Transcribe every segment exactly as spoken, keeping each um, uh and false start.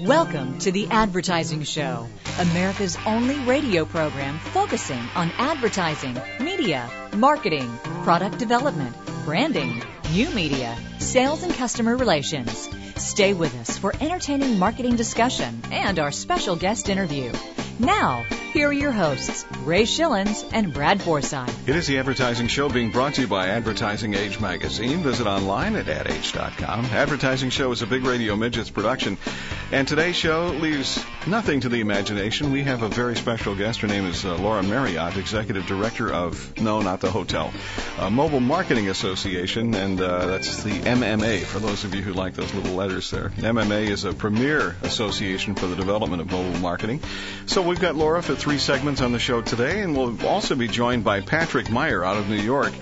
Welcome to The Advertising Show, America's only radio program focusing on advertising, media, marketing, product development, branding, new media, sales and customer relations. Stay with us for entertaining marketing discussion and our special guest interview. Now, here are your hosts, Ray Schillens and Brad Forsythe. It is The Advertising Show, being brought to you by Advertising Age magazine. Visit online at ad age dot com. Advertising Show is a Big Radio Midgets production, and today's show leaves nothing to the imagination. We have a very special guest. Her name is uh, Laura Marriott, Executive Director of, no, not the hotel, uh, Mobile Marketing Association, and uh, that's the M M A, for those of you who like those little letters there. M M A is a premier association for the development of mobile marketing. So we've got Laura for three segments on the show today, and we'll also be joined by Patrick Meyer out of New York.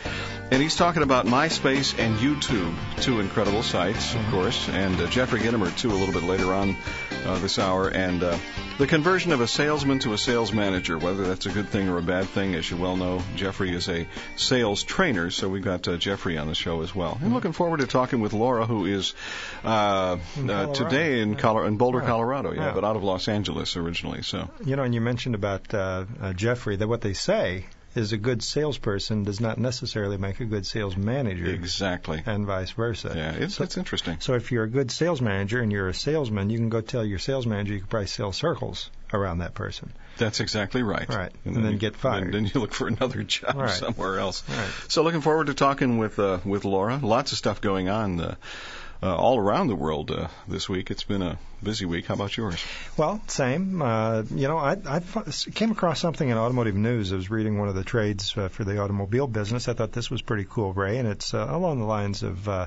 And he's talking about MySpace and YouTube, two incredible sites, of course, and uh, Jeffrey Gitomer, too, a little bit later on uh, this hour. And uh, the conversion of a salesman to a sales manager, whether that's a good thing or a bad thing. As you well know, Jeffrey is a sales trainer, so we've got uh, Jeffrey on the show as well. And looking forward to talking with Laura, who is uh, in uh, today in, Colo- in Boulder, oh. Colorado, yeah, oh. but out of Los Angeles originally. So you know, and you mentioned about uh, uh, Jeffrey, that what they say is a good salesperson does not necessarily make a good sales manager. Exactly. And vice versa. Yeah, it's, so, it's interesting. So if you're a good sales manager and you're a salesman, you can go tell your sales manager you can probably sell circles around that person. That's exactly right. Right, and, and then, then you, get fired. Then, then you look for another job right. somewhere else. Right. So looking forward to talking with uh, with Laura. Lots of stuff going on uh, uh, all around the world uh, this week. It's been a busy week. How about yours? Well, same. Uh, you know, I, I came across something in automotive news. I was reading one of the trades uh, for the automobile business. I thought this was pretty cool, Ray, and it's uh, along the lines of uh,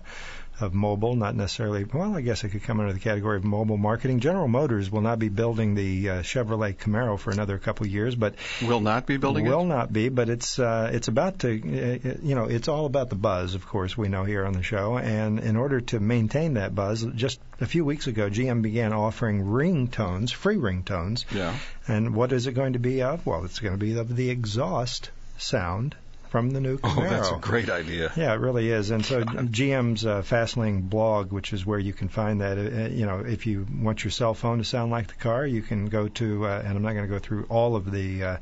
of mobile, not necessarily. Well, I guess it could come under the category of mobile marketing. General Motors will not be building the uh, Chevrolet Camaro for another couple of years, but will not be building will it. Will not be, but it's uh, it's about to. Uh, you know, it's all about the buzz. Of course, we know here on the show, and in order to maintain that buzz, just a few weeks ago, G M began offering ringtones, free ringtones. Yeah. And what is it going to be of? Well, it's going to be of the exhaust sound from the new Camaro. Oh, that's a great idea. Yeah, it really is. And so G M's uh, Fastlane blog, which is where you can find that, uh, you know, if you want your cell phone to sound like the car, you can go to, uh, and I'm not going to go through all of the uh,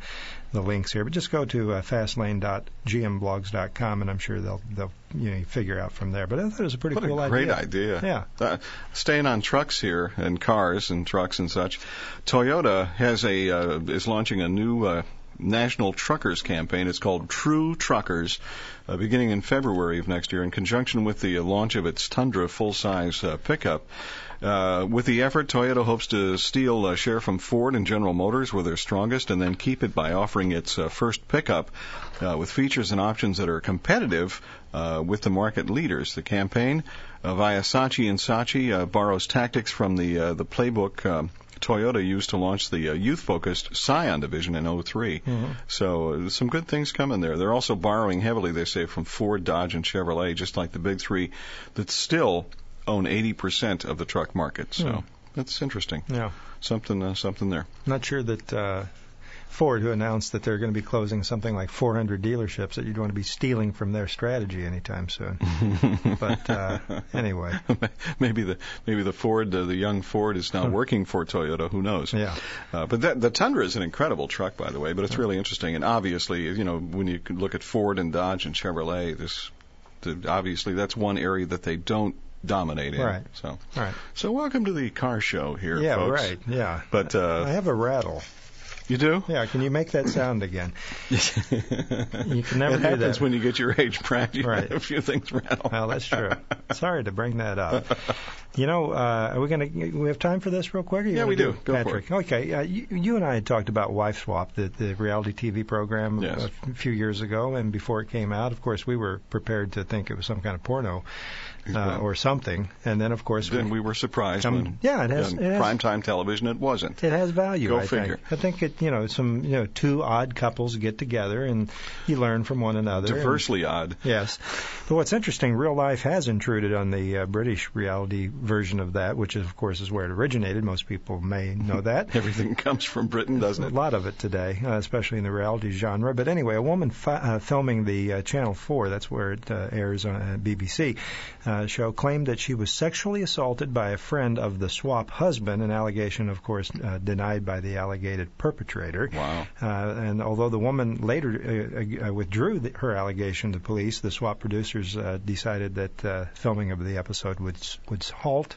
the links here, but just go to uh, fastlane dot g m blogs dot com, and I'm sure they'll they'll you know, figure out from there. But I thought it was a pretty what cool idea. What a great idea. idea. Yeah. Uh, staying on trucks here, and cars and trucks and such, Toyota has a uh, is launching a new Uh, National Truckers Campaign. It's called True Truckers, uh, beginning in February of next year, in conjunction with the launch of its Tundra full-size uh, pickup. Uh, with the effort, Toyota hopes to steal a share from Ford and General Motors, where they're strongest, and then keep it by offering its uh, first pickup uh, with features and options that are competitive uh, with the market leaders. The campaign, uh, via Saatchi and Saatchi, uh, borrows tactics from the uh, the playbook Um, Toyota used to launch the uh, youth-focused Scion division in oh three. Mm-hmm. So uh, some good things coming there. They're also borrowing heavily, they say, from Ford, Dodge, and Chevrolet, just like the big three that still own eighty percent of the truck market. So mm. that's interesting. Yeah, something, uh, something there. Not sure that Uh Ford, who announced that they're going to be closing something like four hundred dealerships, that you'd want to be stealing from their strategy anytime soon. But uh, anyway, maybe the maybe the Ford, uh, the young Ford, is now working for Toyota. Who knows? Yeah. Uh, but that, the Tundra is an incredible truck, by the way. But it's really interesting, and obviously, you know, when you look at Ford and Dodge and Chevrolet, this the, obviously that's one area that they don't dominate in. Right. So, right. So welcome to the car show here, yeah, folks. Yeah. Right. Yeah. But uh, I have a rattle. You do? Yeah. Can you make that sound again? You can never it do that. It happens when you get your age, Brad. You right. A few things rattle. Well, that's true. Sorry to bring that up. You know, uh, are we going to? We have time for this real quick? Or you yeah, we do. do. Go Patrick. For it. Okay. Uh, you, you and I had talked about Wife Swap, the, the reality T V program, yes, a f- few years ago, and before it came out, of course, we were prepared to think it was some kind of porno. Uh, or something, and then of course then we, we were surprised. Some, when yeah, it has, it has primetime television. It wasn't. It has value. Go I figure. Think. I think it you know, some, you know, two odd couples get together and you learn from one another. Diversely and, odd. Yes. But what's interesting, real life has intruded on the uh, British reality version of that, which, is, of course, is where it originated. Most people may know that. Everything comes from Britain, doesn't it? A lot of it today, uh, especially in the reality genre. But anyway, a woman fi- uh, filming the uh, Channel four, that's where it uh, airs on uh, B B C, uh, show, claimed that she was sexually assaulted by a friend of the swap husband, an allegation, of course, uh, denied by the alleged perpetrator. Wow. Uh, and although the woman later uh, uh, withdrew the, her allegation to police, the swap producers uh, decided that uh, filming of the episode would, would halt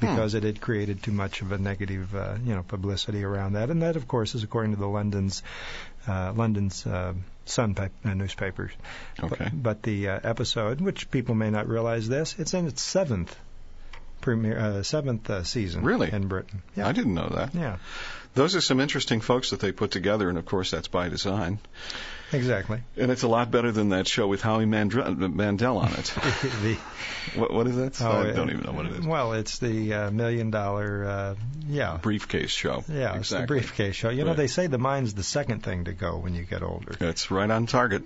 because hmm. it had created too much of a negative, uh, you know, publicity around that. And that, of course, is according to the London's uh, London's uh, Sun pa- uh, newspapers. Okay. But, but the uh, episode, which people may not realize this, it's in its seventh premiere, uh, seventh uh, season. Really? In Britain. Yeah. I didn't know that. Yeah. Those are some interesting folks that they put together, and, of course, that's by design. Exactly. And it's a lot better than that show with Howie Mandre- Mandel on it. the, what, what is that? Oh, I don't it, even know what it is. Well, it's the uh, million-dollar, uh, yeah. briefcase show. Yeah, exactly. It's the briefcase show. You right. know, they say the mind's the second thing to go when you get older. That's right on target.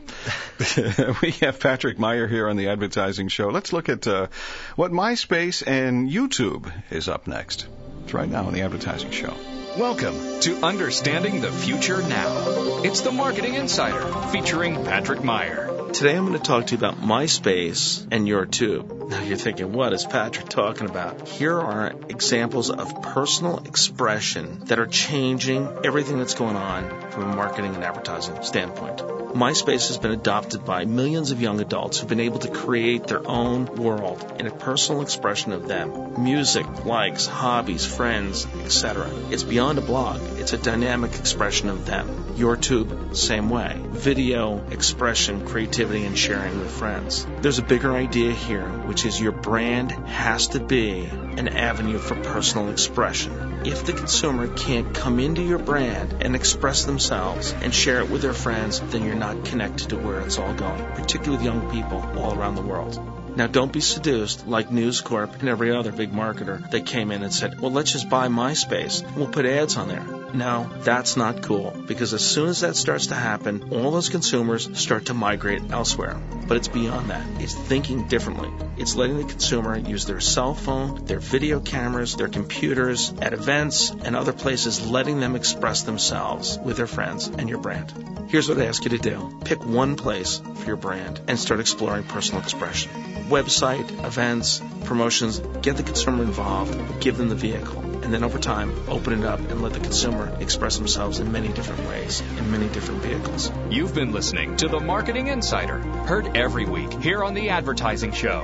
We have Patrick Meyer here on The Advertising Show. Let's look at uh, what MySpace and YouTube is up next. It's right now on The Advertising Show. Welcome to Understanding the Future Now. It's the Marketing Insider featuring Patrick Meyer. Today I'm going to talk to you about MySpace and YourTube. Now you're thinking, what is Patrick talking about? Here are examples of personal expression that are changing everything that's going on from a marketing and advertising standpoint. MySpace has been adopted by millions of young adults who've been able to create their own world and a personal expression of them. Music, likes, hobbies, friends, et cetera. It's beyond a blog. It's a dynamic expression of them. YourTube, same way. Video, expression, creativity, and sharing with friends. There's a bigger idea here, which is your brand has to be an avenue for personal expression. If the consumer can't come into your brand and express themselves and share it with their friends, then you're not connected to where it's all going, particularly with young people all around the world. Now, don't be seduced like News Corp and every other big marketer that came in and said, well, let's just buy MySpace. We'll put ads on there. No, that's not cool, because as soon as that starts to happen, all those consumers start to migrate elsewhere. But it's beyond that. It's thinking differently. It's letting the consumer use their cell phone, their video cameras, their computers, at events and other places, letting them express themselves with their friends and your brand. Here's what I ask you to do. Pick one place for your brand and start exploring personal expression. Website, events, promotions, get the consumer involved, give them the vehicle. And then over time, open it up and let the consumer express themselves in many different ways, in many different vehicles. You've been listening to The Marketing Insider, heard every week here on The Advertising Show.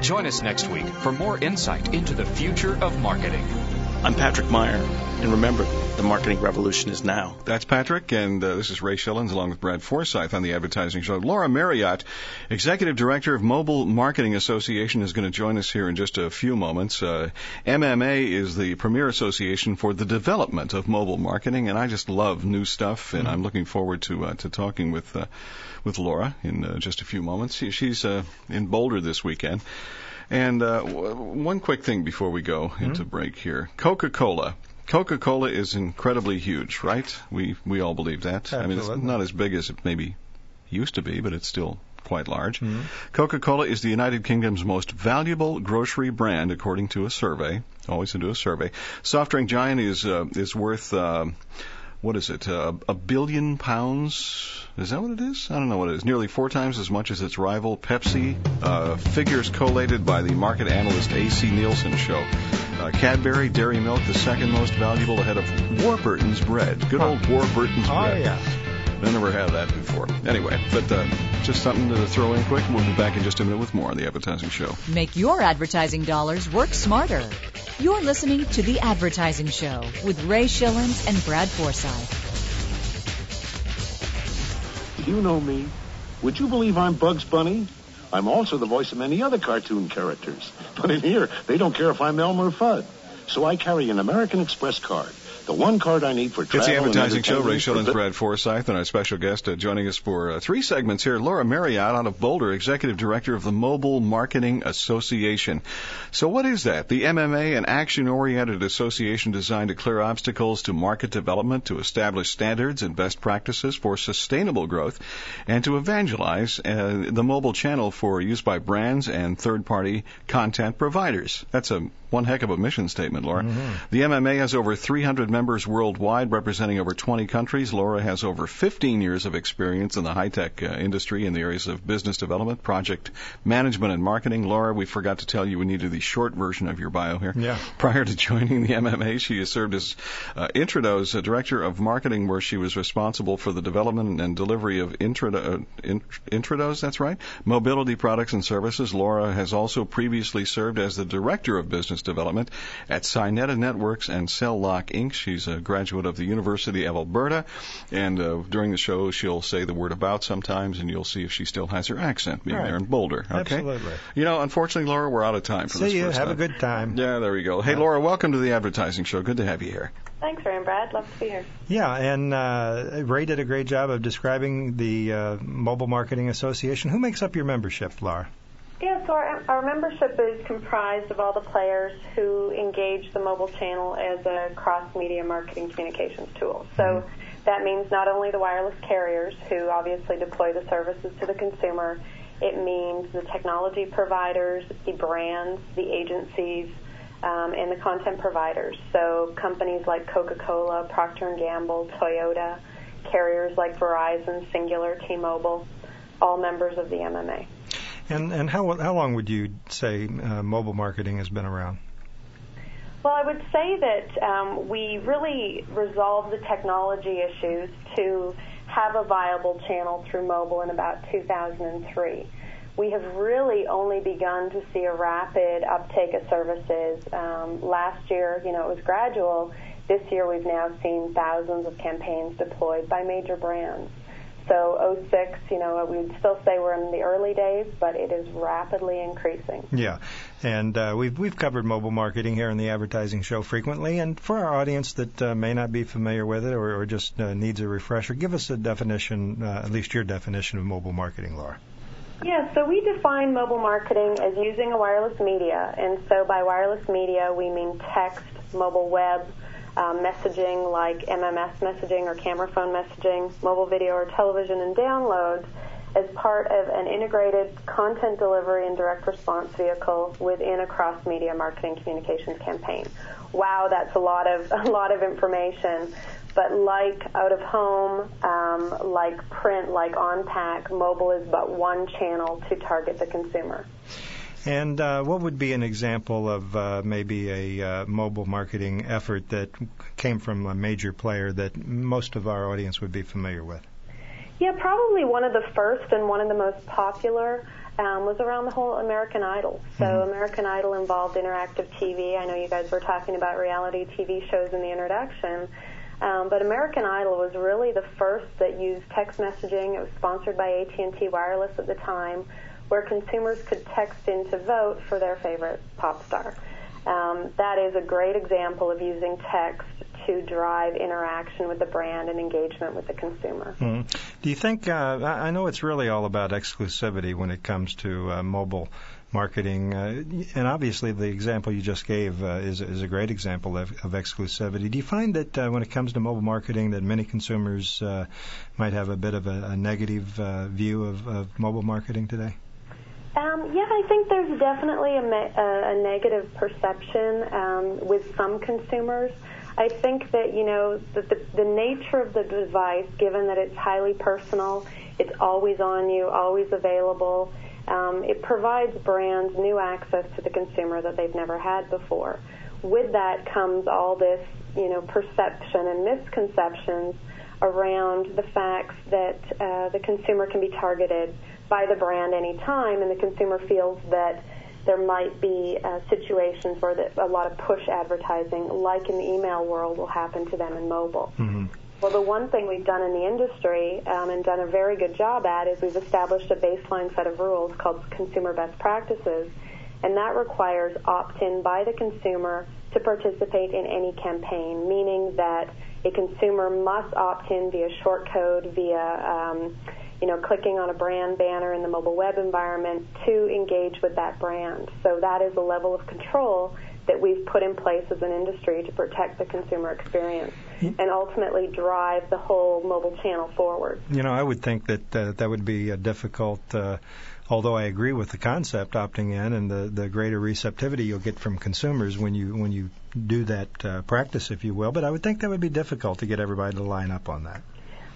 Join us next week for more insight into the future of marketing. I'm Patrick Meyer, and remember, the marketing revolution is now. That's Patrick, and uh, this is Ray Schillens along with Brad Forsythe on The Advertising Show. Laura Marriott, Executive Director of Mobile Marketing Association, is going to join us here in just a few moments. Uh, M M A is the premier association for the development of mobile marketing, and I just love new stuff, and mm-hmm. I'm looking forward to uh, to talking with, uh, with Laura in uh, just a few moments. She, she's uh, in Boulder this weekend. And uh, w- one quick thing before we go into mm-hmm. break here. Coca-Cola. Coca-Cola is incredibly huge, right? We we all believe that. Absolutely. I mean, it's not as big as it maybe used to be, but it's still quite large. Mm-hmm. Coca-Cola is the United Kingdom's most valuable grocery brand, according to a survey. Always into a survey. Soft drink giant is uh, is worth, uh, what is it, uh, a billion pounds? Is that what it is? I don't know what it is. Nearly four times as much as its rival, Pepsi. Uh, figures collated by the market analyst A C Nielsen show. Uh, Cadbury Dairy Milk, the second most valuable, ahead of Warburton's bread. Good old Warburton's oh, bread. Oh, yeah. I never had that before. Anyway, but uh, just something to throw in quick. We'll be back in just a minute with more on The Advertising Show. Make your advertising dollars work smarter. You're listening to The Advertising Show with Ray Schillens and Brad Forsythe. You know me. Would you believe I'm Bugs Bunny? I'm also the voice of many other cartoon characters. But in here, they don't care if I'm Elmer Fudd. So I carry an American Express card, the one card I need for travel. It's the Advertising Show. Ray Schillens, Brad Forsythe, and our special guest uh, joining us for uh, three segments here, Laura Marriott out of Boulder, Executive Director of the Mobile Marketing Association. So what is that? The M M A, an action-oriented association designed to clear obstacles to market development, to establish standards and best practices for sustainable growth, and to evangelize uh, the mobile channel for use by brands and third-party content providers. That's a one heck of a mission statement, Laura. Mm-hmm. The M M A has over three hundred members worldwide, representing over twenty countries. Laura has over fifteen years of experience in the high-tech uh, industry in the areas of business development, project management, and marketing. Laura, we forgot to tell you we needed the short version of your bio here. Yeah. Prior to joining the M M A, she has served as uh, Intrado's uh, Director of Marketing, where she was responsible for the development and delivery of Intrado, uh, in, Intrado's, that's right, mobility products and services. Laura has also previously served as the Director of Business Development at Cynetta Networks and Cell Lock Incorporated. She's a graduate of the University of Alberta, and uh, during the show she'll say the word about sometimes, and you'll see if she still has her accent being right there in Boulder. Okay? Absolutely. You know, unfortunately, Laura, we're out of time for see this you. First have time. A good time. Yeah, there we go. Hey, Laura, welcome to the Advertising Show. Good to have you here. Thanks, Ray and Brad. Love to be here. Yeah, and uh, Ray did a great job of describing the uh, Mobile Marketing Association. Who makes up your membership, Laura? Yeah, so our, our membership is comprised of all the players who engage the mobile channel as a cross-media marketing communications tool. So that means not only the wireless carriers who obviously deploy the services to the consumer, it means the technology providers, the brands, the agencies, um, and the content providers. So companies like Coca-Cola, Procter and Gamble, Toyota, carriers like Verizon, Singular, T-Mobile, all members of the M M A. And and how how long would you say uh, mobile marketing has been around? Well, I would say that um, we really resolved the technology issues to have a viable channel through mobile in about two thousand three. We have really only begun to see a rapid uptake of services. Um, last year, you know, it was gradual. This year, we've now seen thousands of campaigns deployed by major brands. So oh six, you know, we would still say we're in the early days, but it is rapidly increasing. Yeah, and uh, we've we've covered mobile marketing here in the Advertising Show frequently. And for our audience that uh, may not be familiar with it or, or just uh, needs a refresher, give us a definition, uh, at least your definition of mobile marketing, Laura. Yeah, so we define mobile marketing as using a wireless media. And so by wireless media, we mean text, mobile web, Um, messaging like M M S messaging or camera phone messaging, mobile video or television, and downloads as part of an integrated content delivery and direct response vehicle within a cross-media marketing communications campaign. Wow, that's a lot of a lot of information. But like out-of-home, um, like print, like on-pack, mobile is but one channel to target the consumer. And uh, what would be an example of uh, maybe a uh, mobile marketing effort that came from a major player that most of our audience would be familiar with? Yeah, probably one of the first and one of the most popular um, was around the whole American Idol. So mm-hmm. American Idol involved interactive T V. I know you guys were talking about reality T V shows in the introduction. Um, but American Idol was really the first that used text messaging. It was sponsored by A T and T Wireless at the time, where consumers could text in to vote for their favorite pop star. Um, that is a great example of using text to drive interaction with the brand and engagement with the consumer. Mm. Do you think, uh, I know it's really all about exclusivity when it comes to uh, mobile marketing, uh, and obviously the example you just gave uh, is, is a great example of, of exclusivity. Do you find that uh, when it comes to mobile marketing that many consumers uh, might have a bit of a, a negative uh, view of, of mobile marketing today? Um, yeah, I think there's definitely a, me- a negative perception um, with some consumers. I think that, you know, the, the, the nature of the device, given that it's highly personal, it's always on you, always available, um, it provides brands new access to the consumer that they've never had before. With that comes all this, you know, perception and misconceptions around the facts that uh, the consumer can be targeted by the brand any time, and the consumer feels that there might be uh, situations where that a lot of push advertising, like in the email world, will happen to them in mobile. Mm-hmm. Well, the one thing we've done in the industry um, and done a very good job at is we've established a baseline set of rules called consumer best practices, and that requires opt-in by the consumer to participate in any campaign, meaning that a consumer must opt in via short code, via um, you know, clicking on a brand banner in the mobile web environment to engage with that brand. So that is a level of control that we've put in place as an industry to protect the consumer experience and ultimately drive the whole mobile channel forward. You know, I would think that uh, that would be a difficult, uh, although I agree with the concept, opting in, and the, the greater receptivity you'll get from consumers when you when you do that uh, practice, if you will. But I would think that would be difficult to get everybody to line up on that.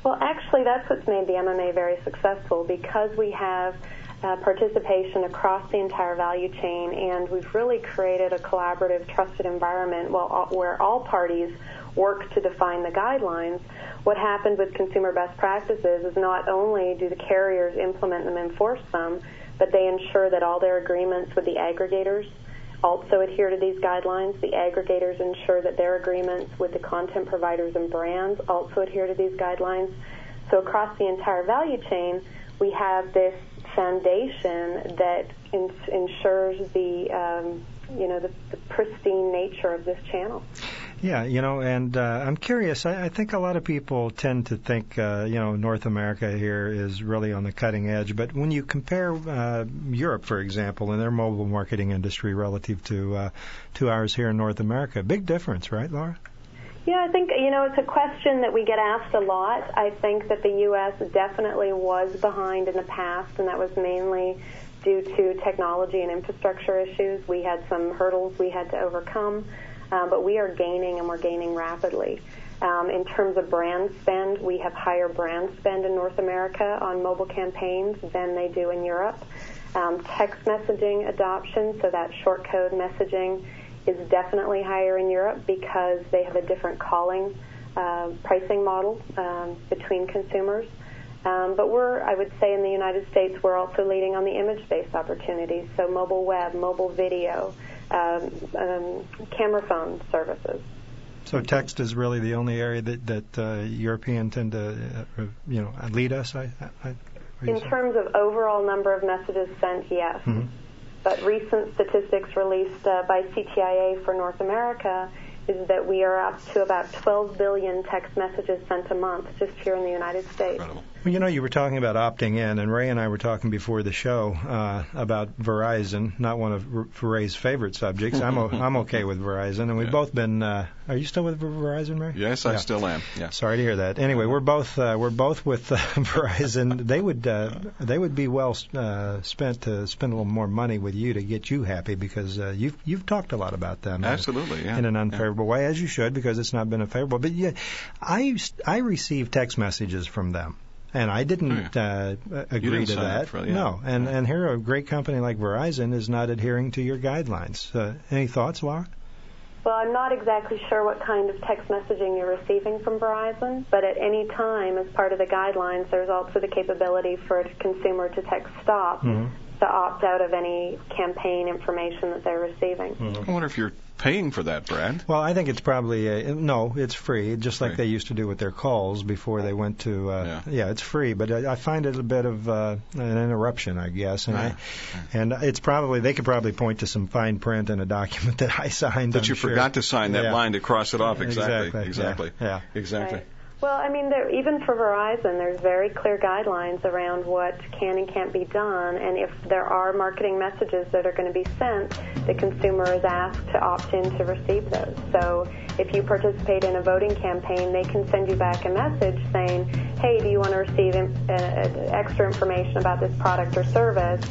Well, actually, that's what's made the M M A very successful, because we have Uh, participation across the entire value chain, and we've really created a collaborative, trusted environment while all, where all parties work to define the guidelines. What happened with consumer best practices is not only do the carriers implement them and enforce them, but they ensure that all their agreements with the aggregators also adhere to these guidelines. The aggregators ensure that their agreements with the content providers and brands also adhere to these guidelines. So across the entire value chain, we have this foundation that ins- ensures the, um, you know, the, the pristine nature of this channel. Yeah, you know, and uh, I'm curious. I, I think a lot of people tend to think, uh, you know, North America here is really on the cutting edge. But when you compare uh, Europe, for example, and their mobile marketing industry relative to uh, to ours here in North America, big difference, right, Laura? Yeah, I think, you know, it's a question that we get asked a lot. I think that the U S definitely was behind in the past, and that was mainly due to technology and infrastructure issues. We had some hurdles we had to overcome, uh, but we are gaining, and we're gaining rapidly. Um, in terms of brand spend, we have higher brand spend in North America on mobile campaigns than they do in Europe. Um, text messaging adoption, so that short code messaging, is definitely higher in Europe because they have a different calling uh, pricing model um, between consumers. Um, but we're, I would say in the United States, we're also leading on the image-based opportunities, so mobile web, mobile video, um, um, camera phone services. So text is really the only area that, that uh, Europeans tend to, uh, you know, lead us? I, I, in terms of overall number of messages sent, yes. Mm-hmm. But recent statistics released uh, by C T I A for North America is that we are up to about twelve billion text messages sent a month just here in the United States. Incredible. Well, you know, you were talking about opting in, and Ray and I were talking before the show uh, about Verizon, not one of Ray's favorite subjects. I'm o- I'm okay with Verizon, and we've yeah. both been. Uh, are you still with Verizon, Ray? Yes, yeah. I still am. Yeah. Sorry to hear that. Anyway, we're both uh, we're both with uh, Verizon. They would uh, they would be well uh, spent to spend a little more money with you to get you happy, because uh, you've you've talked a lot about them. Absolutely, in, yeah. in an unfavorable. Yeah. way, as you should, because it's not been a favorable. But yeah, I I receive text messages from them, and I didn't uh, agree didn't to that. For, yeah. No, and yeah. and here a great company like Verizon is not adhering to your guidelines. Uh, any thoughts, Laura? Well, I'm not exactly sure what kind of text messaging you're receiving from Verizon, but at any time, as part of the guidelines, there's also the capability for a consumer to text stop mm-hmm. to opt out of any campaign information that they're receiving. Mm-hmm. I wonder if you're paying for that, Brad. Well, I think it's probably a, no, it's free, just like free. They used to do with their calls before they went to. Uh, yeah. yeah, it's free, but I, I find it a bit of uh, an interruption, I guess, and yeah. I, yeah. and it's probably they could probably point to some fine print in a document that I signed. That I'm you sure. forgot to sign that yeah. line to cross it off. Exactly, exactly, exactly. Yeah, yeah. exactly. Right. Well, I mean, there, even for Verizon, there's very clear guidelines around what can and can't be done, and if there are marketing messages that are going to be sent, the consumer is asked to opt in to receive those. So if you participate in a voting campaign, they can send you back a message saying, hey, do you want to receive in, uh, extra information about this product or service?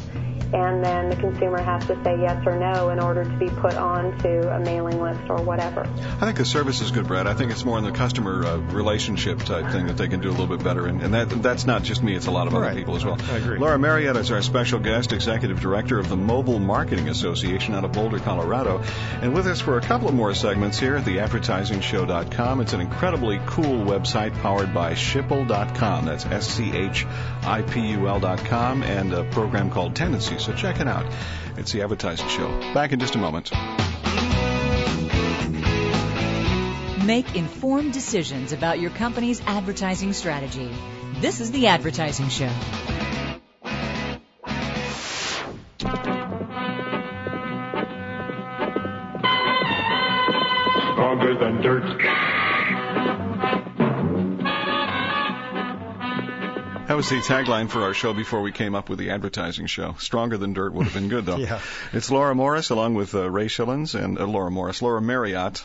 And then the consumer has to say yes or no in order to be put onto a mailing list or whatever. I think the service is good, Brad. I think it's more in the customer uh, relationship type thing that they can do a little bit better. And, and that that's not just me. It's a lot of other right. people as well. I agree. Laura Marriott is our special guest, Executive Director of the Mobile Marketing Association out of Boulder, Colorado. And with us for a couple of more segments here at the advertising show dot com. It's an incredibly cool website powered by Schipul dot com. That's S C H I P U L dot com, and a program called Tendency. So check it out. It's The Advertising Show. Back in just a moment. Make informed decisions about your company's advertising strategy. This is The Advertising Show. than dirt. That was the tagline for our show before we came up with the advertising show. Stronger than dirt would have been good, though. Yeah. It's Laura Morris along with uh, Ray Schillens and uh, Laura Morris, Laura Marriott,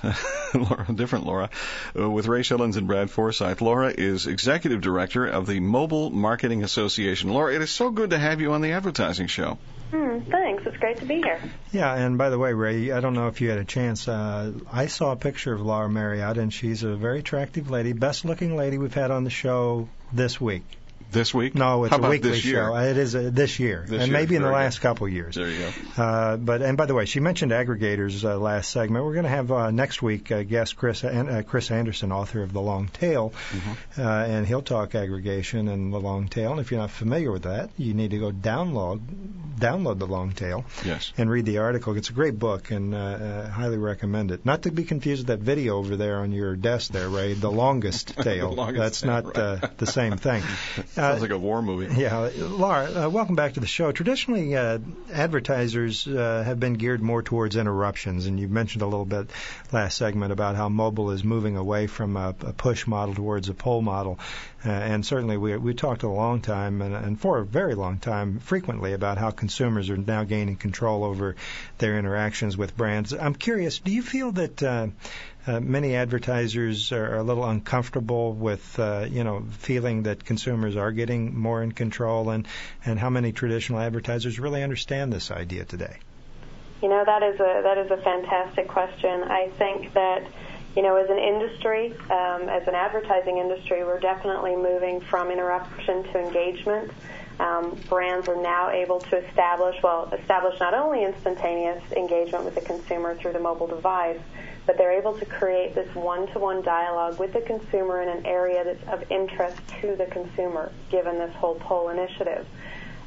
Laura, different Laura, uh, with Ray Schillens and Brad Forsythe. Laura is Executive Director of the Mobile Marketing Association. Laura, it is so good to have you on the advertising show. Mm, thanks. It's great to be here. Yeah, and by the way, Ray, I don't know if you had a chance. Uh, I saw a picture of Laura Marriott, and she's a very attractive lady, best-looking lady we've had on the show this week. This week? No, it's a weekly show. It is a, this year, this and year, maybe in the last go. couple of years. There you go. Uh, but and by the way, she mentioned aggregators uh, last segment. We're going to have uh, next week uh, guest Chris An- uh, Chris Anderson, author of The Long Tail, mm-hmm. uh, and he'll talk aggregation and The Long Tail. And if you're not familiar with that, you need to go download download The Long Tail. Yes. And read the article. It's a great book, and uh, uh, highly recommend it. Not to be confused with that video over there on your desk, there, Ray. The Longest Tail. the longest That's tail, not right. uh, the same thing. Uh, Sounds like a war movie. Yeah. Laura, uh, welcome back to the show. Traditionally, uh, advertisers uh, have been geared more towards interruptions, and you mentioned a little bit last segment about how mobile is moving away from a, a push model towards a pull model. Uh, and certainly we we talked a long time, and, and for a very long time, frequently about how consumers are now gaining control over their interactions with brands. I'm curious, do you feel that... Uh, Uh, many advertisers are a little uncomfortable with, uh, you know, feeling that consumers are getting more in control, and, and how many traditional advertisers really understand this idea today? You know, that is a that is a fantastic question. I think that, you know, as an industry, um, as an advertising industry, we're definitely moving from interruption to engagement. Um, brands are now able to establish, well, establish not only instantaneous engagement with the consumer through the mobile device, but they're able to create this one-to-one dialogue with the consumer in an area that's of interest to the consumer, given this whole poll initiative.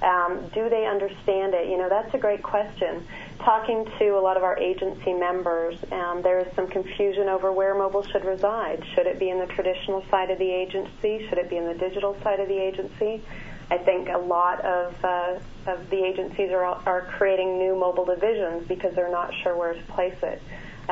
Um, do they understand it? You know, that's a great question. Talking to a lot of our agency members, um, there is some confusion over where mobile should reside. Should it be in the traditional side of the agency? Should it be in the digital side of the agency? I think a lot of uh, of the agencies are are creating new mobile divisions because they're not sure where to place it.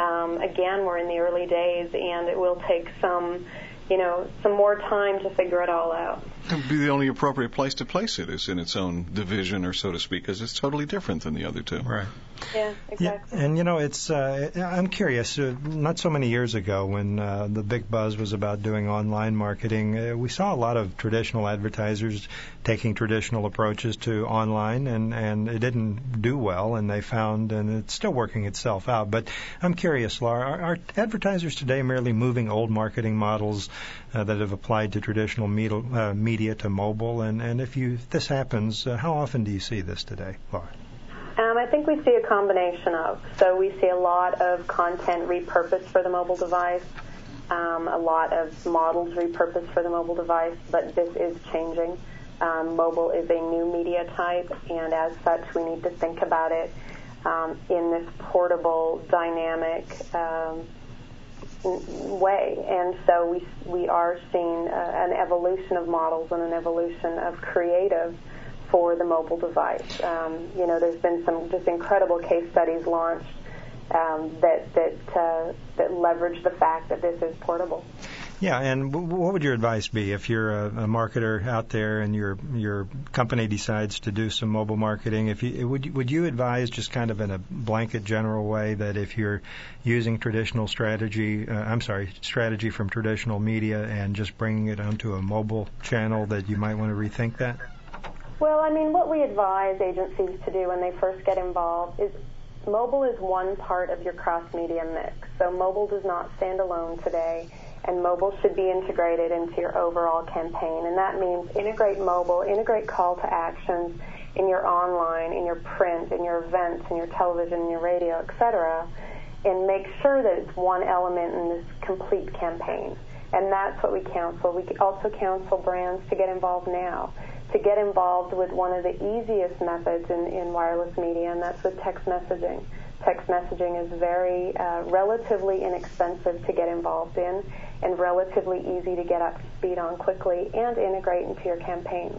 Um, again, we're in the early days, and it will take some, you know, some more time to figure it all out. It would be the only appropriate place to place it is in its own division, or so to speak, because it's totally different than the other two. Right. Yeah, exactly. Yeah, and, you know, it's uh, I'm curious, uh, not so many years ago when uh, the big buzz was about doing online marketing, uh, we saw a lot of traditional advertisers taking traditional approaches to online, and, and it didn't do well, and they found, and it's still working itself out. But I'm curious, Laura, are, are advertisers today merely moving old marketing models uh, that have applied to traditional media, uh, media to mobile? And, and if you this happens, uh, how often do you see this today, Laura? Um, I think we see a combination of. So we see a lot of content repurposed for the mobile device, um, a lot of models repurposed for the mobile device, but this is changing. Um, mobile is a new media type, and as such, we need to think about it um, in this portable, dynamic um, way. And so we we are seeing uh, an evolution of models and an evolution of creative for the mobile device. Um, you know, there's been some just incredible case studies launched um, that that uh, that leverage the fact that this is portable. Yeah, and what would your advice be if you're a, a marketer out there and your your company decides to do some mobile marketing? If you would you, would you advise just kind of in a blanket general way that if you're using traditional strategy, uh, I'm sorry, strategy from traditional media and just bringing it onto a mobile channel, that you might want to rethink that? Well, I mean, what we advise agencies to do when they first get involved is mobile is one part of your cross-media mix. So mobile does not stand alone today, and mobile should be integrated into your overall campaign. And that means integrate mobile, integrate call to actions in your online, in your print, in your events, in your television, in your radio, et cetera, and make sure that it's one element in this complete campaign. And that's what we counsel. We also counsel brands to get involved now. To get involved with one of the easiest methods in, in wireless media, and that's with text messaging. Text messaging is very uh, relatively inexpensive to get involved in and relatively easy to get up to speed on quickly and integrate into your campaigns.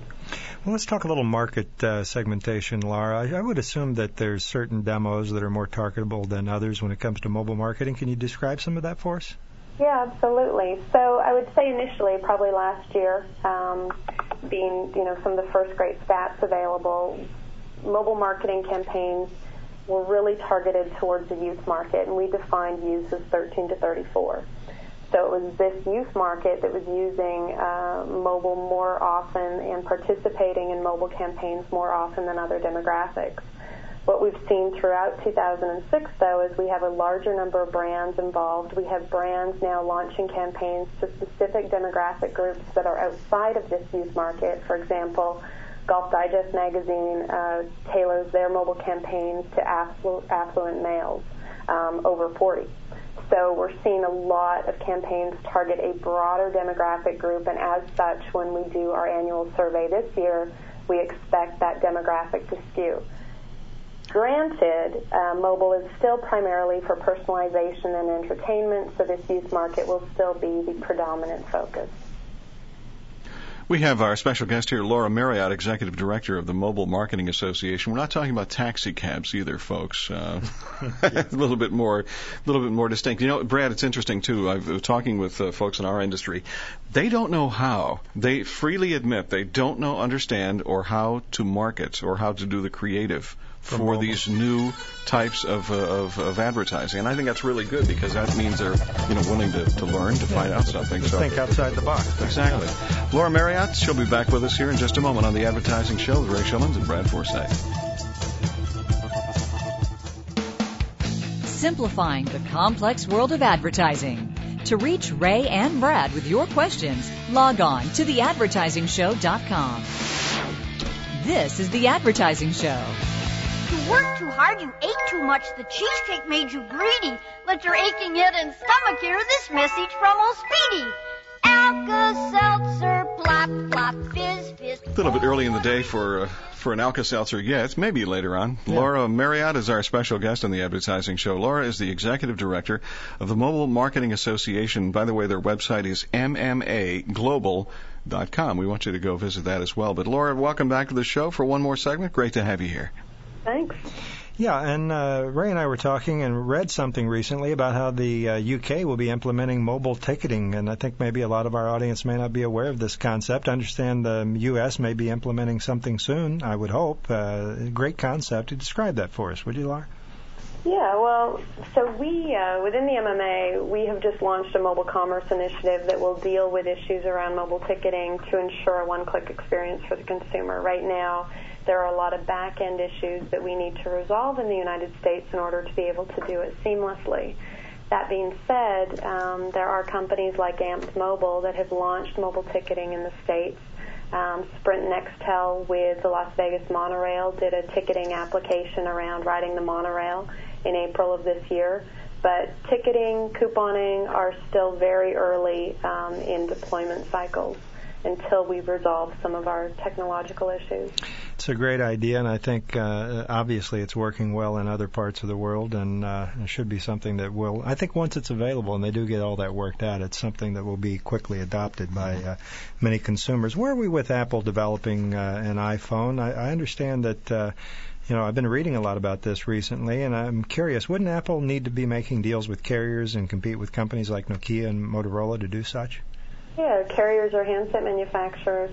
Well, let's talk a little market uh, segmentation, Laura. I, I would assume that there's certain demos that are more targetable than others when it comes to mobile marketing. Can you describe some of that for us? Yeah, absolutely. So I would say initially, probably last year, um, being, you know, some of the first great stats available, mobile marketing campaigns were really targeted towards the youth market, and we defined youth as thirteen to thirty-four. So it was this youth market that was using uh, mobile more often and participating in mobile campaigns more often than other demographics. What we've seen throughout two thousand six, though, is we have a larger number of brands involved. We have brands now launching campaigns to specific demographic groups that are outside of this youth market. For example, Golf Digest magazine uh, tailors their mobile campaigns to afflu- affluent males um, over forty. So we're seeing a lot of campaigns target a broader demographic group, and as such, when we do our annual survey this year, we expect that demographic to skew. Granted, uh, mobile is still primarily for personalization and entertainment, so this youth market will still be the predominant focus. We have our special guest here, Laura Marriott, Executive Director of the Mobile Marketing Association. We're not talking about taxi cabs either, folks. Uh, a little bit more, a little bit more distinct. You know, Brad, it's interesting too. I've been talking with uh, folks in our industry. They don't know how. They freely admit they don't know, understand, or how to market or how to do the creative for mobile. These new types of, uh, of of advertising. And I think that's really good, because that means they're, you know, willing to, to learn, to yeah. find out something. So think outside the box. Exactly. Yeah. Laura Marriott, she'll be back with us here in just a moment on The Advertising Show with Ray Schillens and Brad Forsythe. Simplifying the complex world of advertising. To reach Ray and Brad with your questions, log on to the advertising show dot com. This is The Advertising Show. You worked too hard, you ate too much, the cheesecake made you greedy. Let your aching head and stomach hear this message from old Speedy. Alka-Seltzer, plop, plop, fizz, fizz. A little bit early in the day for... Uh... for an Alka-Seltzer, yeah, it's maybe later on. Yeah. Laura Marriott is our special guest on The Advertising Show. Laura is the Executive Director of the Mobile Marketing Association. By the way, their website is m m a global dot com. We want you to go visit that as well. But, Laura, welcome back to the show for one more segment. Great to have you here. Thanks. Yeah, and uh, Ray and I were talking and read something recently about how the uh, U K will be implementing mobile ticketing, and I think maybe a lot of our audience may not be aware of this concept. I understand the U S may be implementing something soon, I would hope. Uh, great concept. You describe that for us, would you, Laura? Yeah, well, so we, uh, within the M M A, we have just launched a mobile commerce initiative that will deal with issues around mobile ticketing to ensure a one-click experience for the consumer. Right now, there are a lot of back-end issues that we need to resolve in the United States in order to be able to do it seamlessly. That being said, um, there are companies like Amps Mobile that have launched mobile ticketing in the States. Um, Sprint Nextel with the Las Vegas Monorail did a ticketing application around riding the monorail in April of this year. But ticketing, couponing are still very early um, in deployment cycles until we've resolved some of our technological issues. It's a great idea, and I think uh, obviously it's working well in other parts of the world, and uh, it should be something that will, I think once it's available and they do get all that worked out, it's something that will be quickly adopted by uh, many consumers. Where are we with Apple developing uh, an iPhone? I, I understand that, uh, you know, I've been reading a lot about this recently, and I'm curious, wouldn't Apple need to be making deals with carriers and compete with companies like Nokia and Motorola to do such? Yeah, carriers or handset manufacturers.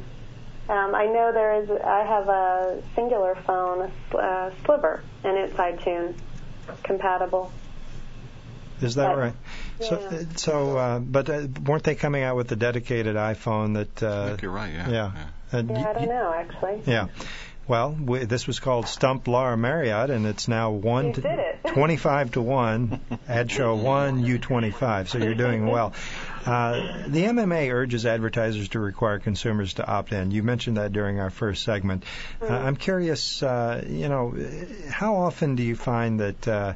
Um, I know there is, I have a Singular phone, a uh, Sliver, and it's iTunes compatible. Is that but, right? Yeah. So, so uh, but uh, weren't they coming out with a dedicated iPhone that... Uh, I think you're right, yeah. Yeah, yeah. Uh, yeah I don't know, actually. Yeah. Well, we, this was called Stump Laura Marriott, and it's now one to, twenty-five to one, ad show one, U twenty-five, so you're doing well. Uh, the M M A urges advertisers to require consumers to opt in. You mentioned that during our first segment. Uh, I'm curious, uh, you know, how often do you find that uh,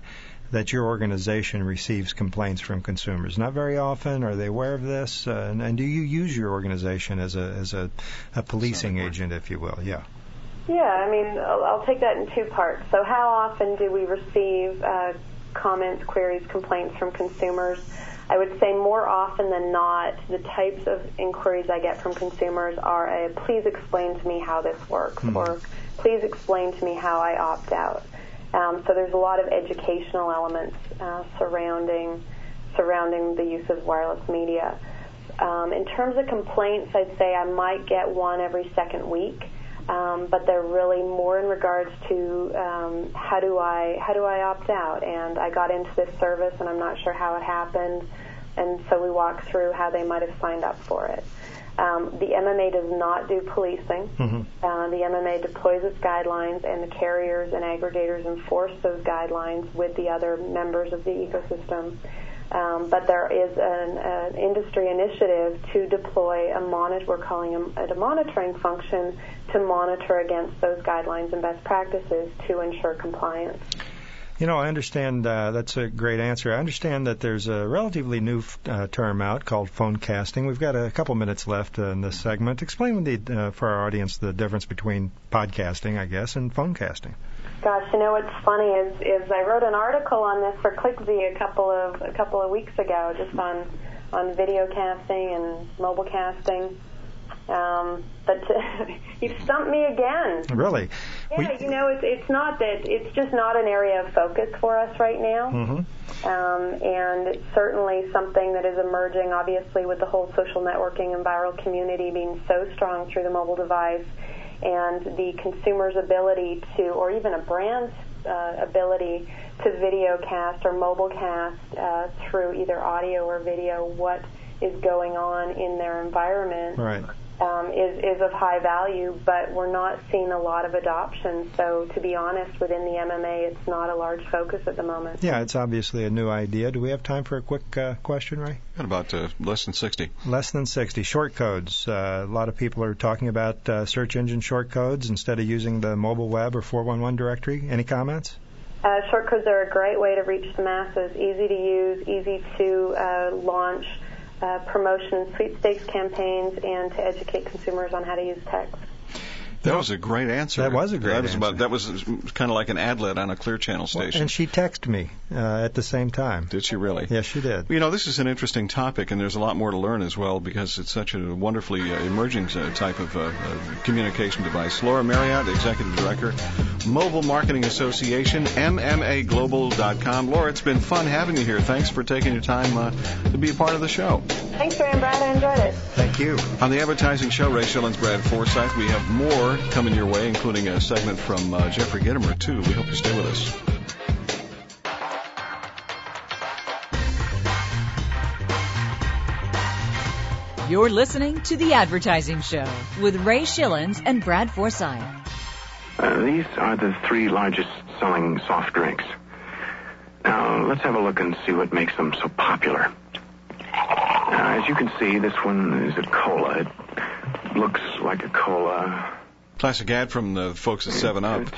that your organization receives complaints from consumers? Not very often. Are they aware of this? Uh, and, and do you use your organization as a as a, a policing agent, if you will? Yeah. Yeah, I mean, I'll, I'll take that in two parts. So how often do we receive uh, comments, queries, complaints from consumers? I would say more often than not, the types of inquiries I get from consumers are a please explain to me how this works, mm-hmm. or please explain to me how I opt out. Um, so there's a lot of educational elements uh, surrounding surrounding the use of wireless media. Um, in terms of complaints, I'd say I might get one every second week, um, but they're really more in regards to um, how do I how do I opt out? And I got into this service, and I'm not sure how it happened, and so we walk through how they might have signed up for it. Um, the M M A does not do policing. Mm-hmm. Uh, the M M A deploys its guidelines, and the carriers and aggregators enforce those guidelines with the other members of the ecosystem. Um, but there is an, an industry initiative to deploy a monitor, we're calling it a monitoring function, to monitor against those guidelines and best practices to ensure compliance. You know, I understand uh, that's a great answer. I understand that there's a relatively new f- uh, term out called phone casting. We've got a couple minutes left uh, in this segment. Explain the, uh, for our audience the difference between podcasting, I guess, and phone casting. Gosh, you know what's funny is, is I wrote an article on this for ClickZ a couple of a couple of weeks ago, just on on video casting and mobile casting. Um, but you've stumped me again. Really? Yeah, we, you know, it's it's not that it's just not an area of focus for us right now, mm-hmm. um, and it's certainly something that is emerging. Obviously, with the whole social networking and viral community being so strong through the mobile device, and the consumer's ability to, or even a brand's uh, ability to video cast or mobile cast uh, through either audio or video, what is going on in their environment. Right. Um, is, is of high value, but we're not seeing a lot of adoption. So to be honest, within the M M A, it's not a large focus at the moment. Yeah, it's obviously a new idea. Do we have time for a quick uh, question, Ray? Got about uh, less than sixty. Less than sixty. Short codes. Uh, a lot of people are talking about uh, search engine short codes instead of using the mobile web or four one one directory. Any comments? Uh, short codes are a great way to reach the masses. Easy to use, easy to uh, launch. Uh, promotion sweepstakes campaigns, and to educate consumers on how to use text. That was a great answer. That was a great that was about, answer. That was kind of like an ad-lib on a Clear Channel station. Well, and she texted me uh, at the same time. Did she really? Yes, she did. You know, this is an interesting topic, and there's a lot more to learn as well because it's such a wonderfully uh, emerging uh, type of uh, uh, communication device. Laura Marriott, Executive Director, Mobile Marketing Association, m m a global dot com. Laura, it's been fun having you here. Thanks for taking your time uh, to be a part of the show. Thanks, Ray and Brad. I enjoyed it. Thank you. On The Advertising Show, Ray Schillens, Brad Forsythe. We have more coming your way, including a segment from uh, Jeffrey Gitomer, too. We hope you stay with us. You're listening to The Advertising Show with Ray Schillens and Brad Forsythe. Uh, these are the three largest selling soft drinks. Now, let's have a look and see what makes them so popular. Now, as you can see, this one is a cola. It looks like a cola. Classic ad from the folks at seven up,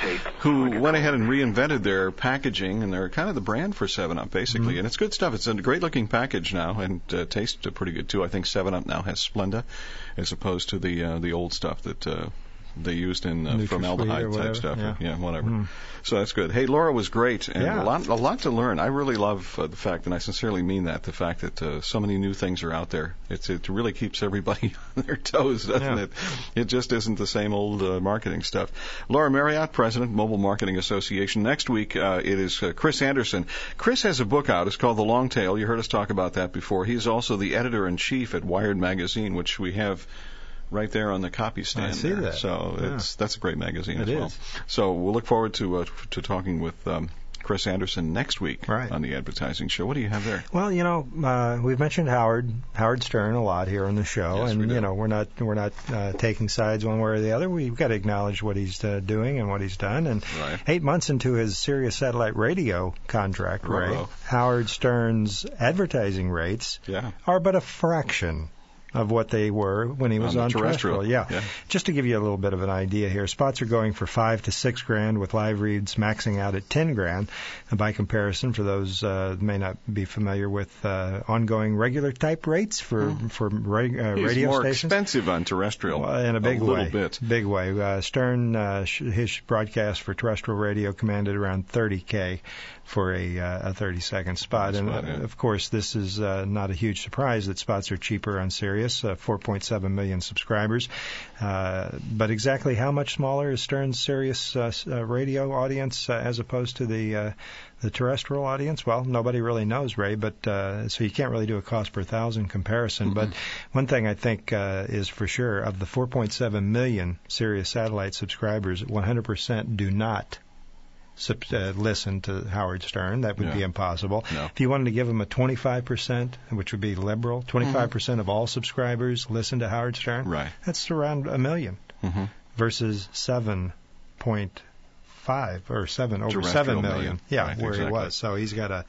who went ahead and reinvented their packaging, and they're kind of the brand for seven up, basically. Mm-hmm. And it's good stuff. It's a great-looking package now, and uh, tastes pretty good, too. I think seven up now has Splenda, as opposed to the uh, the old stuff that uh, they used in uh, formaldehyde-type stuff. Yeah, yeah whatever. Mm. So that's good. Hey, Laura was great, and yeah. a lot a lot to learn. I really love uh, the fact, and I sincerely mean that, the fact that uh, so many new things are out there. It's, it really keeps everybody on their toes, doesn't yeah. it? It just isn't the same old uh, marketing stuff. Laura Marriott, President, Mobile Marketing Association. Next week, uh, it is uh, Chris Anderson. Chris has a book out. It's called The Long Tail. You heard us talk about that before. He's also the editor-in-chief at Wired Magazine, which we have right there on the copy stand. I see there. that. So yeah. it's, that's a great magazine it as well. Is. So we'll look forward to uh, to talking with um, Chris Anderson next week right. on The Advertising Show. What do you have there? Well, you know, uh, we've mentioned Howard Howard Stern a lot here on the show, yes, and we do. you know, we're not we're not uh, taking sides one way or the other. We've got to acknowledge what he's uh, doing and what he's done. And right. eight months into his Sirius satellite radio contract, right, Howard Stern's advertising rates yeah. are but a fraction of what they were when he was on, on terrestrial. terrestrial. Yeah. yeah. Just to give you a little bit of an idea here, spots are going for five to six grand, with live reads maxing out at ten grand. And by comparison, for those uh, who may not be familiar with uh, ongoing regular type rates for mm. for ra- uh, radio stations, more expensive on terrestrial well, in a big a way, little bit. Big way. Uh, Stern, uh, sh- his broadcast for terrestrial radio commanded around thirty K for a, uh, a thirty-second spot. That's and, right, yeah. of course, this is uh, not a huge surprise that spots are cheaper on Sirius, uh, four point seven million subscribers. Uh, but exactly how much smaller is Stern's Sirius uh, uh, radio audience uh, as opposed to the uh, the terrestrial audience? Well, nobody really knows, Ray, but uh, so you can't really do a cost per thousand comparison. Mm-hmm. But one thing I think uh, is for sure, of the four point seven million Sirius satellite subscribers, one hundred percent do not Sub, uh, listen to Howard Stern. That would yeah. be impossible. No. If you wanted to give him a twenty-five percent, which would be liberal, twenty-five percent mm-hmm. of all subscribers listen to Howard Stern, right. that's around a million mm-hmm. versus seven point five or seven over seven million. million. Yeah, right, where exactly. he was. So he's got a,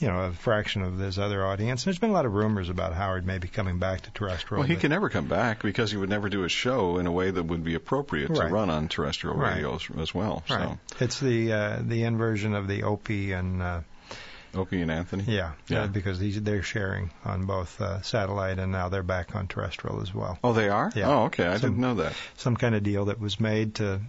you know, a fraction of this other audience. There's been a lot of rumors about Howard maybe coming back to terrestrial. Well, he can never come back because he would never do a show in a way that would be appropriate right. to run on terrestrial right. radios as well. So right. it's the uh, the inversion of the Opie and uh, Opie and Anthony. Yeah, yeah, uh, because these, they're sharing on both uh, satellite, and now they're back on terrestrial as well. Oh, they are? Yeah. Oh, okay. I some, didn't know that. Some kind of deal that was made to.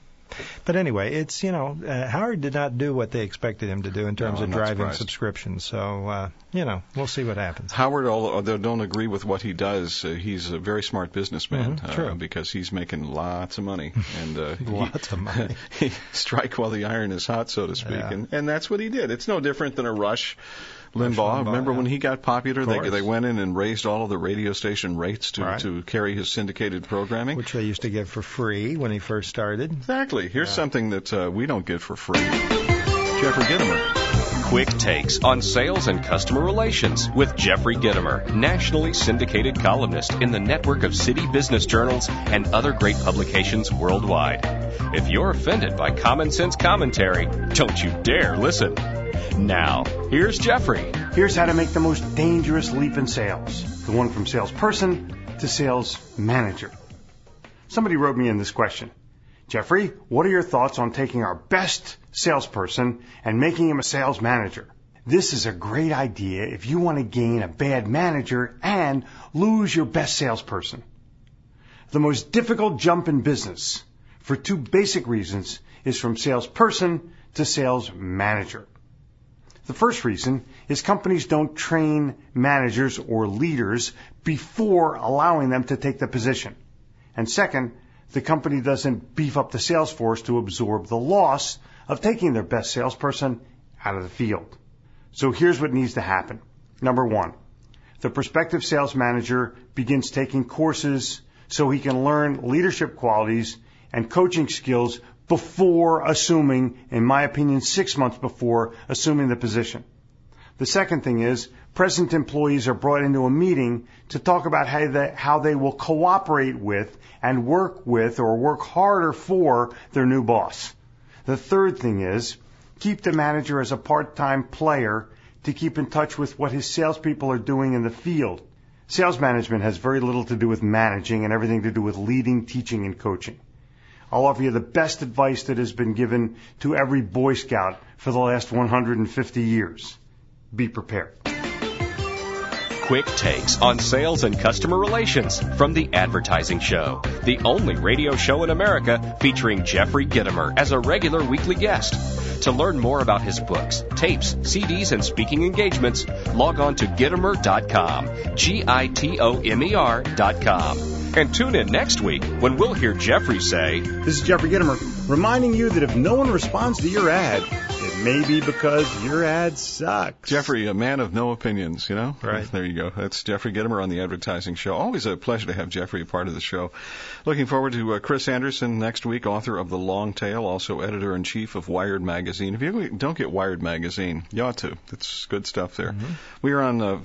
But anyway, it's, you know, uh, Howard did not do what they expected him to do in terms no, of driving surprised. subscriptions. So, uh, you know, we'll see what happens. Howard, although don't agree with what he does, uh, he's a very smart businessman mm-hmm, uh, because he's making lots of money. and uh, Lots he, of money. he strike while the iron is hot, so to speak. Yeah. And, and that's what he did. It's no different than a Rush Limbaugh. Rush Limbaugh Remember yeah. when he got popular, they, they went in and raised all of the radio station rates to, right. to carry his syndicated programming. Which they used to give for free when he first started. Exactly. Here's yeah. something that uh, we don't get for free. Jeffrey Gitomer. Quick takes on sales and customer relations with Jeffrey Gitomer, nationally syndicated columnist in the network of city business journals and other great publications worldwide. If you're offended by common sense commentary, don't you dare listen. Now, here's Jeffrey. Here's how to make the most dangerous leap in sales, the one from salesperson to sales manager. Somebody wrote me in this question. Jeffrey, what are your thoughts on taking our best salesperson and making him a sales manager? This is a great idea if you want to gain a bad manager and lose your best salesperson. The most difficult jump in business, for two basic reasons, is from salesperson to sales manager. The first reason is companies don't train managers or leaders before allowing them to take the position. And second, the company doesn't beef up the sales force to absorb the loss of taking their best salesperson out of the field. So here's what needs to happen. Number one, the prospective sales manager begins taking courses so he can learn leadership qualities and coaching skills before assuming, in my opinion, six months before assuming the position. The second thing is, present employees are brought into a meeting to talk about how they, how they will cooperate with and work with or work harder for their new boss. The third thing is, keep the manager as a part-time player to keep in touch with what his salespeople are doing in the field. Sales management has very little to do with managing and everything to do with leading, teaching, and coaching. I'll offer you the best advice that has been given to every Boy Scout for the last one hundred fifty years. Be prepared. Quick takes on sales and customer relations from The Advertising Show, the only radio show in America featuring Jeffrey Gitomer as a regular weekly guest. To learn more about his books, tapes, C Ds, and speaking engagements, log on to Gitomer dot com, G I T O M E R dot com. And tune in next week when we'll hear Jeffrey say, this is Jeffrey Gitomer, reminding you that if no one responds to your ad, it may be because your ad sucks. Jeffrey, a man of no opinions, you know? Right. There you go. That's Jeffrey Gitomer on The Advertising Show. Always a pleasure to have Jeffrey a part of the show. Looking forward to uh, Chris Anderson next week, author of The Long Tail, also editor-in-chief of Wired Magazine. If you don't get Wired Magazine, you ought to. It's good stuff there. Mm-hmm. We are on uh,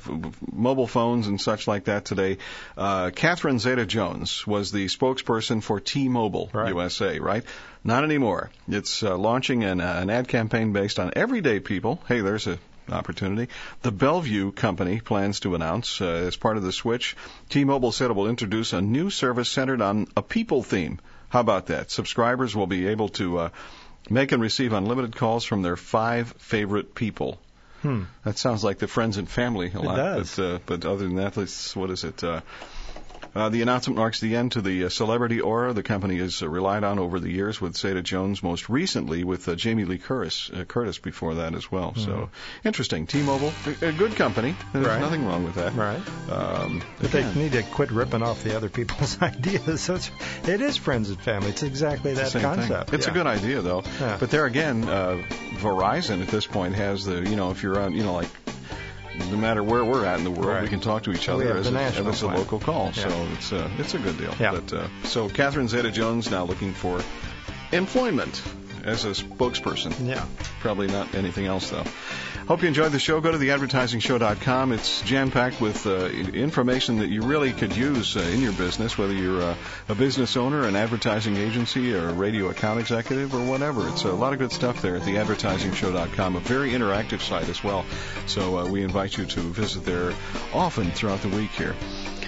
mobile phones and such like that today. Uh, Catherine Zeta-Jones was the spokesperson for T-Mobile right. U S A, right? Not anymore. It's uh, launching an, uh, an ad campaign based on everyday people. Hey, there's a opportunity. The Bellevue Company plans to announce, uh, as part of the switch, T-Mobile said it will introduce a new service centered on a people theme. How about that? Subscribers will be able to uh, make and receive unlimited calls from their five favorite people. Hmm. That sounds like the friends and family a lot. It does. But, uh, but other than that, let's, what is it? Uh, Uh, the announcement marks the end to the uh, celebrity aura the company has uh, relied on over the years with Zeta Jones, most recently with uh, Jamie Lee Curtis, uh, Curtis before that as well. Mm-hmm. So, interesting. T-Mobile, a, a good company. There's right. nothing wrong with that. Right. Um, but they yeah. need to quit ripping off the other people's ideas. So it's, it is friends and family. It's exactly that it's concept. Thing. It's yeah. a good idea, though. Yeah. But there again, uh, Verizon at this point has the, you know, if you're on, you know, like, no matter where we're at in the world, right. we can talk to each other as a, it's a local call. Yeah. So it's a, it's a good deal. Yeah. But, uh, so Catherine Zeta-Jones now looking for employment as a spokesperson. Yeah. Probably not anything else, though. Hope you enjoyed the show. Go to the advertising show dot com. It's jam-packed with uh, information that you really could use uh, in your business, whether you're uh, a business owner, an advertising agency, or a radio account executive, or whatever. It's a lot of good stuff there at the advertising show dot com, a very interactive site as well. So uh, we invite you to visit there often throughout the week here.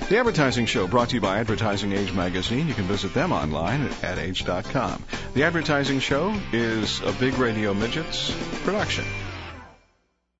The Advertising Show, brought to you by Advertising Age magazine. You can visit them online at age dot com. The Advertising Show is a Big Radio Midgets production.